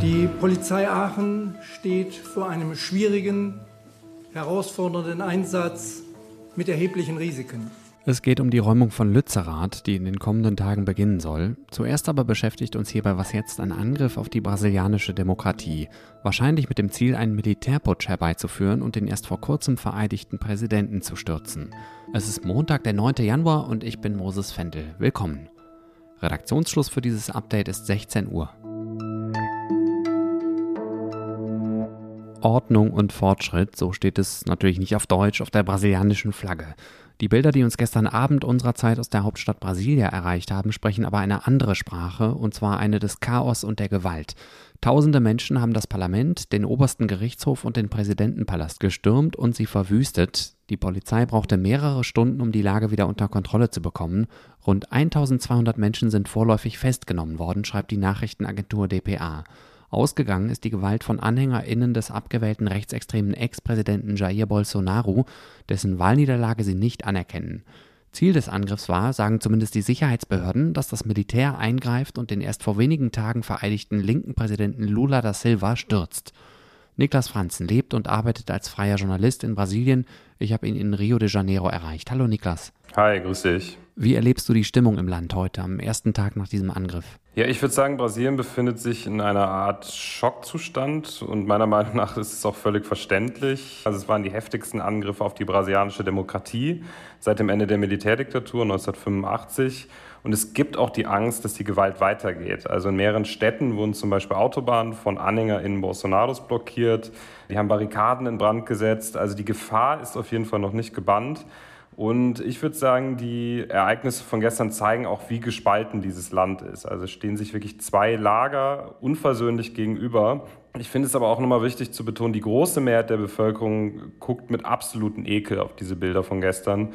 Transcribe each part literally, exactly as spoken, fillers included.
Die Polizei Aachen steht vor einem schwierigen, herausfordernden Einsatz mit erheblichen Risiken. Es geht um die Räumung von Lützerath, die in den kommenden Tagen beginnen soll. Zuerst aber beschäftigt uns hierbei, was jetzt ein Angriff auf die brasilianische Demokratie, wahrscheinlich mit dem Ziel, einen Militärputsch herbeizuführen und den erst vor kurzem vereidigten Präsidenten zu stürzen. Es ist Montag, der neunte Januar, und ich bin Moses Fendel. Willkommen. Redaktionsschluss für dieses Update ist sechzehn Uhr. Ordnung und Fortschritt, so steht es natürlich nicht auf Deutsch, auf der brasilianischen Flagge. Die Bilder, die uns gestern Abend unserer Zeit aus der Hauptstadt Brasilia erreicht haben, sprechen aber eine andere Sprache, und zwar eine des Chaos und der Gewalt. Tausende Menschen haben das Parlament, den obersten Gerichtshof und den Präsidentenpalast gestürmt und sie verwüstet. Die Polizei brauchte mehrere Stunden, um die Lage wieder unter Kontrolle zu bekommen. Rund eintausendzweihundert Menschen sind vorläufig festgenommen worden, schreibt die Nachrichtenagentur D P A. Ausgegangen ist die Gewalt von AnhängerInnen des abgewählten rechtsextremen Ex-Präsidenten Jair Bolsonaro, dessen Wahlniederlage sie nicht anerkennen. Ziel des Angriffs war, sagen zumindest die Sicherheitsbehörden, dass das Militär eingreift und den erst vor wenigen Tagen vereidigten linken Präsidenten Lula da Silva stürzt. Niklas Franzen lebt und arbeitet als freier Journalist in Brasilien. Ich habe ihn in Rio de Janeiro erreicht. Hallo Niklas. Hi, grüß dich. Wie erlebst du die Stimmung im Land heute, am ersten Tag nach diesem Angriff? Ja, ich würde sagen, Brasilien befindet sich in einer Art Schockzustand, und meiner Meinung nach ist es auch völlig verständlich. Also es waren die heftigsten Angriffe auf die brasilianische Demokratie seit dem Ende der Militärdiktatur neunzehnhundertfünfundachtzig. Und es gibt auch die Angst, dass die Gewalt weitergeht. Also in mehreren Städten wurden zum Beispiel Autobahnen von AnhängerInnen Bolsonaros blockiert. Die haben Barrikaden in Brand gesetzt. Also die Gefahr ist auf jeden Fall noch nicht gebannt. Und ich würde sagen, die Ereignisse von gestern zeigen auch, wie gespalten dieses Land ist. Also stehen sich wirklich zwei Lager unversöhnlich gegenüber. Ich finde es aber auch nochmal wichtig zu betonen, die große Mehrheit der Bevölkerung guckt mit absolutem Ekel auf diese Bilder von gestern.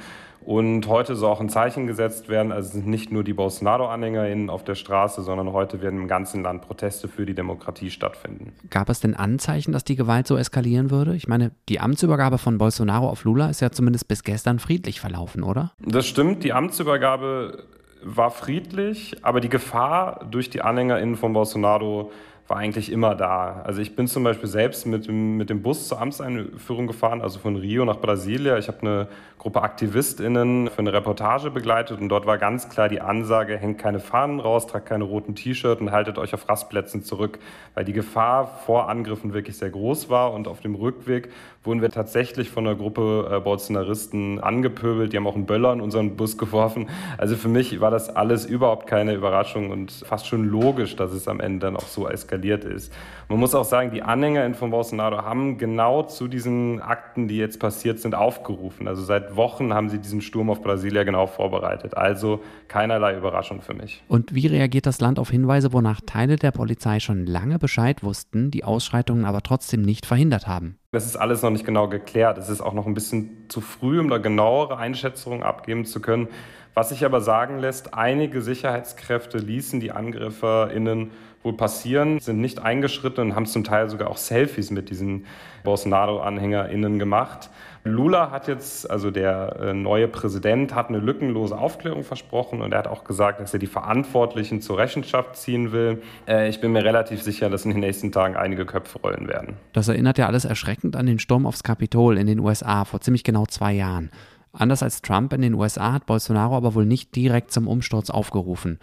Und heute soll auch ein Zeichen gesetzt werden. Also es sind nicht nur die Bolsonaro-AnhängerInnen auf der Straße, sondern heute werden im ganzen Land Proteste für die Demokratie stattfinden. Gab es denn Anzeichen, dass die Gewalt so eskalieren würde? Ich meine, die Amtsübergabe von Bolsonaro auf Lula ist ja zumindest bis gestern friedlich verlaufen, oder? Das stimmt, die Amtsübergabe war friedlich, aber die Gefahr durch die AnhängerInnen von Bolsonaro war eigentlich immer da. Also ich bin zum Beispiel selbst mit dem, mit dem Bus zur Amtseinführung gefahren, also von Rio nach Brasilia. Ich habe eine Gruppe AktivistInnen für eine Reportage begleitet, und dort war ganz klar die Ansage: Hängt keine Fahnen raus, tragt keine roten T-Shirts und haltet euch auf Rastplätzen zurück, weil die Gefahr vor Angriffen wirklich sehr groß war. Und auf dem Rückweg wurden wir tatsächlich von einer Gruppe Bolsonaristen angepöbelt. Die haben auch einen Böller in unseren Bus geworfen. Also für mich war das alles überhaupt keine Überraschung und fast schon logisch, dass es am Ende dann auch so eskaliert ist. Man muss auch sagen, die AnhängerInnen von Bolsonaro haben genau zu diesen Akten, die jetzt passiert sind, aufgerufen. Also seit Wochen haben sie diesen Sturm auf Brasilia genau vorbereitet. Also keinerlei Überraschung für mich. Und wie reagiert das Land auf Hinweise, wonach Teile der Polizei schon lange Bescheid wussten, die Ausschreitungen aber trotzdem nicht verhindert haben? Das ist alles noch nicht genau geklärt. Es ist auch noch ein bisschen zu früh, um da genauere Einschätzungen abgeben zu können. Was sich aber sagen lässt, einige Sicherheitskräfte ließen die AngreiferInnen wohl passieren, sind nicht eingeschritten und haben zum Teil sogar auch Selfies mit diesen Bolsonaro-AnhängerInnen gemacht. Lula hat jetzt, also der neue Präsident, hat eine lückenlose Aufklärung versprochen, und er hat auch gesagt, dass er die Verantwortlichen zur Rechenschaft ziehen will. Ich bin mir relativ sicher, dass in den nächsten Tagen einige Köpfe rollen werden. Das erinnert ja alles erschreckend an den Sturm aufs Kapitol in den U S A vor ziemlich genau zwei Jahren. Anders als Trump in den U S A hat Bolsonaro aber wohl nicht direkt zum Umsturz aufgerufen.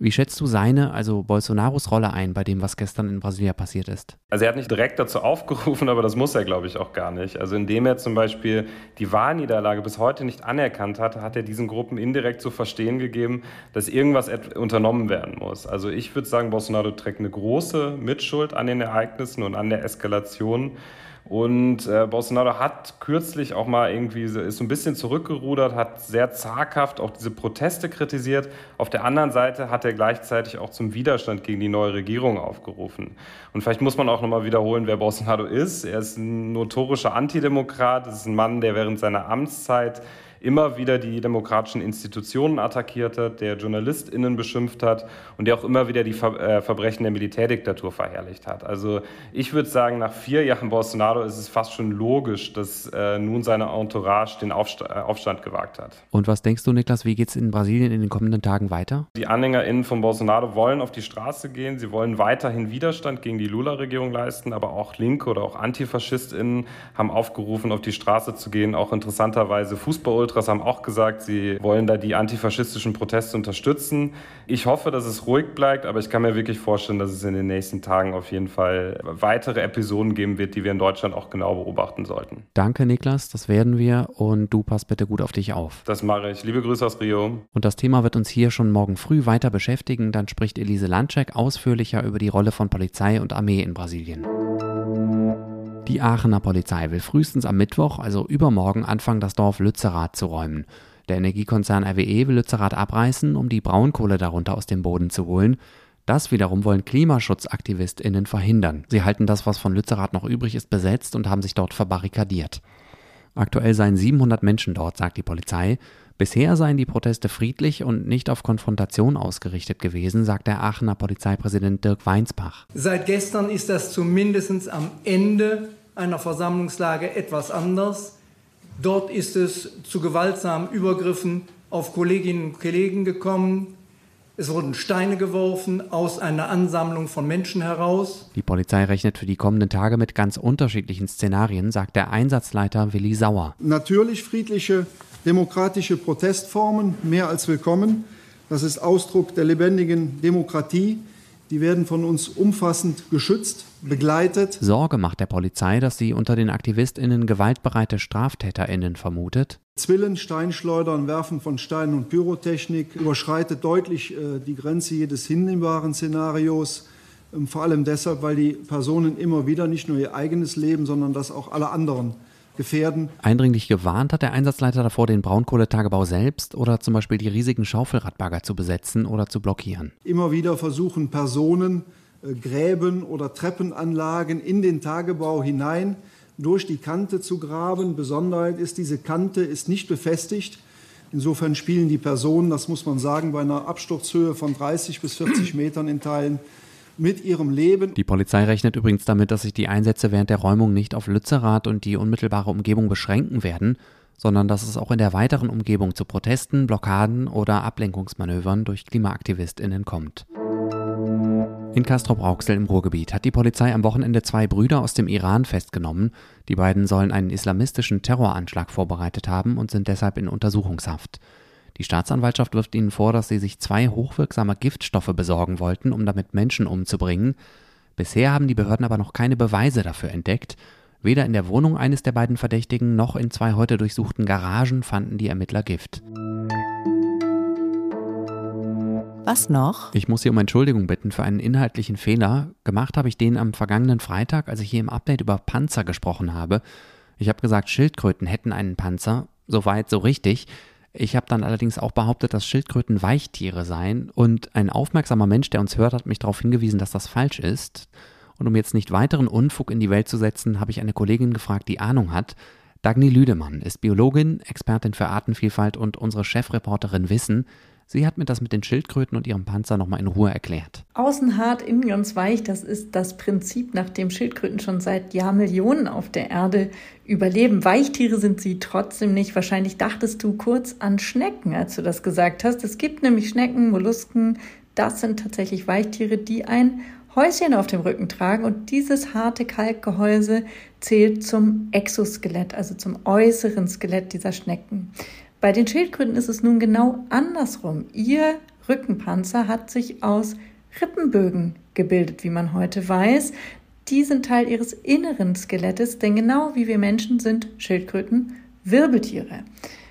Wie schätzt du seine, also Bolsonaros Rolle ein bei dem, was gestern in Brasilia passiert ist? Also er hat nicht direkt dazu aufgerufen, aber das muss er, glaube ich, auch gar nicht. Also indem er zum Beispiel die Wahlniederlage bis heute nicht anerkannt hat, hat er diesen Gruppen indirekt zu verstehen gegeben, dass irgendwas unternommen werden muss. Also ich würde sagen, Bolsonaro trägt eine große Mitschuld an den Ereignissen und an der Eskalation. Und äh, Bolsonaro hat kürzlich auch mal irgendwie, ist so ein bisschen zurückgerudert, hat sehr zaghaft auch diese Proteste kritisiert. Auf der anderen Seite hat er gleichzeitig auch zum Widerstand gegen die neue Regierung aufgerufen. Und vielleicht muss man auch nochmal wiederholen, wer Bolsonaro ist. Er ist ein notorischer Antidemokrat, es ist ein Mann, der während seiner Amtszeit immer wieder die demokratischen Institutionen attackiert hat, der JournalistInnen beschimpft hat und der auch immer wieder die Ver- äh, Verbrechen der Militärdiktatur verherrlicht hat. Also ich würde sagen, nach vier Jahren Bolsonaro ist es fast schon logisch, dass äh, nun seine Entourage den Aufsta- äh, Aufstand gewagt hat. Und was denkst du, Niklas, wie geht es in Brasilien in den kommenden Tagen weiter? Die AnhängerInnen von Bolsonaro wollen auf die Straße gehen, sie wollen weiterhin Widerstand gegen die Lula-Regierung leisten, aber auch Linke oder auch AntifaschistInnen haben aufgerufen, auf die Straße zu gehen. Auch interessanterweise Fußball-Ultras haben auch gesagt, sie wollen da die antifaschistischen Proteste unterstützen. Ich hoffe, dass es ruhig bleibt, aber ich kann mir wirklich vorstellen, dass es in den nächsten Tagen auf jeden Fall weitere Episoden geben wird, die wir in Deutschland auch genau beobachten sollten. Danke, Niklas, das werden wir und du passt bitte gut auf dich auf. Das mache ich. Liebe Grüße aus Rio. Und das Thema wird uns hier schon morgen früh weiter beschäftigen. Dann spricht Elise Landschek ausführlicher über die Rolle von Polizei und Armee in Brasilien. Die Aachener Polizei will frühestens am Mittwoch, also übermorgen, anfangen, das Dorf Lützerath zu räumen. Der Energiekonzern R W E will Lützerath abreißen, um die Braunkohle darunter aus dem Boden zu holen. Das wiederum wollen KlimaschutzaktivistInnen verhindern. Sie halten das, was von Lützerath noch übrig ist, besetzt und haben sich dort verbarrikadiert. Aktuell seien siebenhundert Menschen dort, sagt die Polizei. Bisher seien die Proteste friedlich und nicht auf Konfrontation ausgerichtet gewesen, sagt der Aachener Polizeipräsident Dirk Weinsbach. Seit gestern ist das zumindest am Ende einer Versammlungslage etwas anders. Dort ist es zu gewaltsamen Übergriffen auf Kolleginnen und Kollegen gekommen. Es wurden Steine geworfen aus einer Ansammlung von Menschen heraus. Die Polizei rechnet für die kommenden Tage mit ganz unterschiedlichen Szenarien, sagt der Einsatzleiter Willi Sauer. Natürlich friedliche, demokratische Protestformen, mehr als willkommen. Das ist Ausdruck der lebendigen Demokratie. Die werden von uns umfassend geschützt, begleitet. Sorge macht der Polizei, dass sie unter den AktivistInnen gewaltbereite StraftäterInnen vermutet. Zwillen, Steinschleudern, Werfen von Steinen und Pyrotechnik überschreitet deutlich äh, die Grenze jedes hinnehmbaren Szenarios. Ähm, vor allem deshalb, weil die Personen immer wieder nicht nur ihr eigenes Leben, sondern das auch aller anderen gefährden. Eindringlich gewarnt hat der Einsatzleiter davor, den Braunkohletagebau selbst oder zum Beispiel die riesigen Schaufelradbagger zu besetzen oder zu blockieren. Immer wieder versuchen Personen, äh, Gräben oder Treppenanlagen in den Tagebau hinein durch die Kante zu graben. Besonderheit ist, diese Kante ist nicht befestigt. Insofern spielen die Personen, das muss man sagen, bei einer Absturzhöhe von dreißig bis vierzig Metern in Teilen mit ihrem Leben. Die Polizei rechnet übrigens damit, dass sich die Einsätze während der Räumung nicht auf Lützerath und die unmittelbare Umgebung beschränken werden, sondern dass es auch in der weiteren Umgebung zu Protesten, Blockaden oder Ablenkungsmanövern durch KlimaaktivistInnen kommt. In Kastrop-Rauxel im Ruhrgebiet hat die Polizei am Wochenende zwei Brüder aus dem Iran festgenommen. Die beiden sollen einen islamistischen Terroranschlag vorbereitet haben und sind deshalb in Untersuchungshaft. Die Staatsanwaltschaft wirft ihnen vor, dass sie sich zwei hochwirksame Giftstoffe besorgen wollten, um damit Menschen umzubringen. Bisher haben die Behörden aber noch keine Beweise dafür entdeckt. Weder in der Wohnung eines der beiden Verdächtigen noch in zwei heute durchsuchten Garagen fanden die Ermittler Gift. Was noch? Ich muss hier um Entschuldigung bitten für einen inhaltlichen Fehler. Gemacht habe ich den am vergangenen Freitag, als ich hier im Update über Panzer gesprochen habe. Ich habe gesagt, Schildkröten hätten einen Panzer. Soweit, so richtig. Ich habe dann allerdings auch behauptet, dass Schildkröten Weichtiere seien und ein aufmerksamer Mensch, der uns hört, hat mich darauf hingewiesen, dass das falsch ist. Und um jetzt nicht weiteren Unfug in die Welt zu setzen, habe ich eine Kollegin gefragt, die Ahnung hat. Dagny Lüdemann ist Biologin, Expertin für Artenvielfalt und unsere Chefreporterin Wissen. Sie hat mir das mit den Schildkröten und ihrem Panzer nochmal in Ruhe erklärt. Außen hart, innen ganz weich, das ist das Prinzip, nach dem Schildkröten schon seit Jahrmillionen auf der Erde überleben. Weichtiere sind sie trotzdem nicht. Wahrscheinlich dachtest du kurz an Schnecken, als du das gesagt hast. Es gibt nämlich Schnecken, Mollusken, das sind tatsächlich Weichtiere, die ein Häuschen auf dem Rücken tragen und dieses harte Kalkgehäuse zählt zum Exoskelett, also zum äußeren Skelett dieser Schnecken. Bei den Schildkröten ist es nun genau andersrum. Ihr Rückenpanzer hat sich aus Rippenbögen gebildet, wie man heute weiß. Die sind Teil ihres inneren Skelettes, denn genau wie wir Menschen sind Schildkröten Wirbeltiere.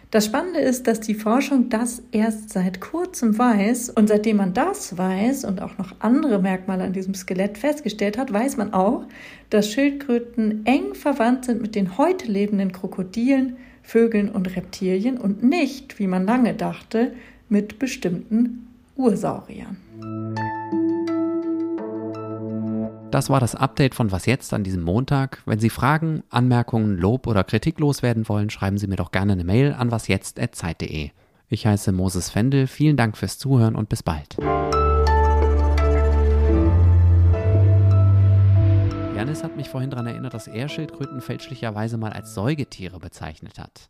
Das Spannende ist, dass die Forschung das erst seit kurzem weiß. Und seitdem man das weiß und auch noch andere Merkmale an diesem Skelett festgestellt hat, weiß man auch, dass Schildkröten eng verwandt sind mit den heute lebenden Krokodilen, Vögeln und Reptilien und nicht, wie man lange dachte, mit bestimmten Ursauriern. Das war das Update von Was Jetzt an diesem Montag. Wenn Sie Fragen, Anmerkungen, Lob oder Kritik loswerden wollen, schreiben Sie mir doch gerne eine Mail an wasjetzt at zeit punkt de. Ich heiße Moses Fendel, vielen Dank fürs Zuhören und bis bald. Janis hat mich vorhin daran erinnert, dass er Schildkröten fälschlicherweise mal als Säugetiere bezeichnet hat.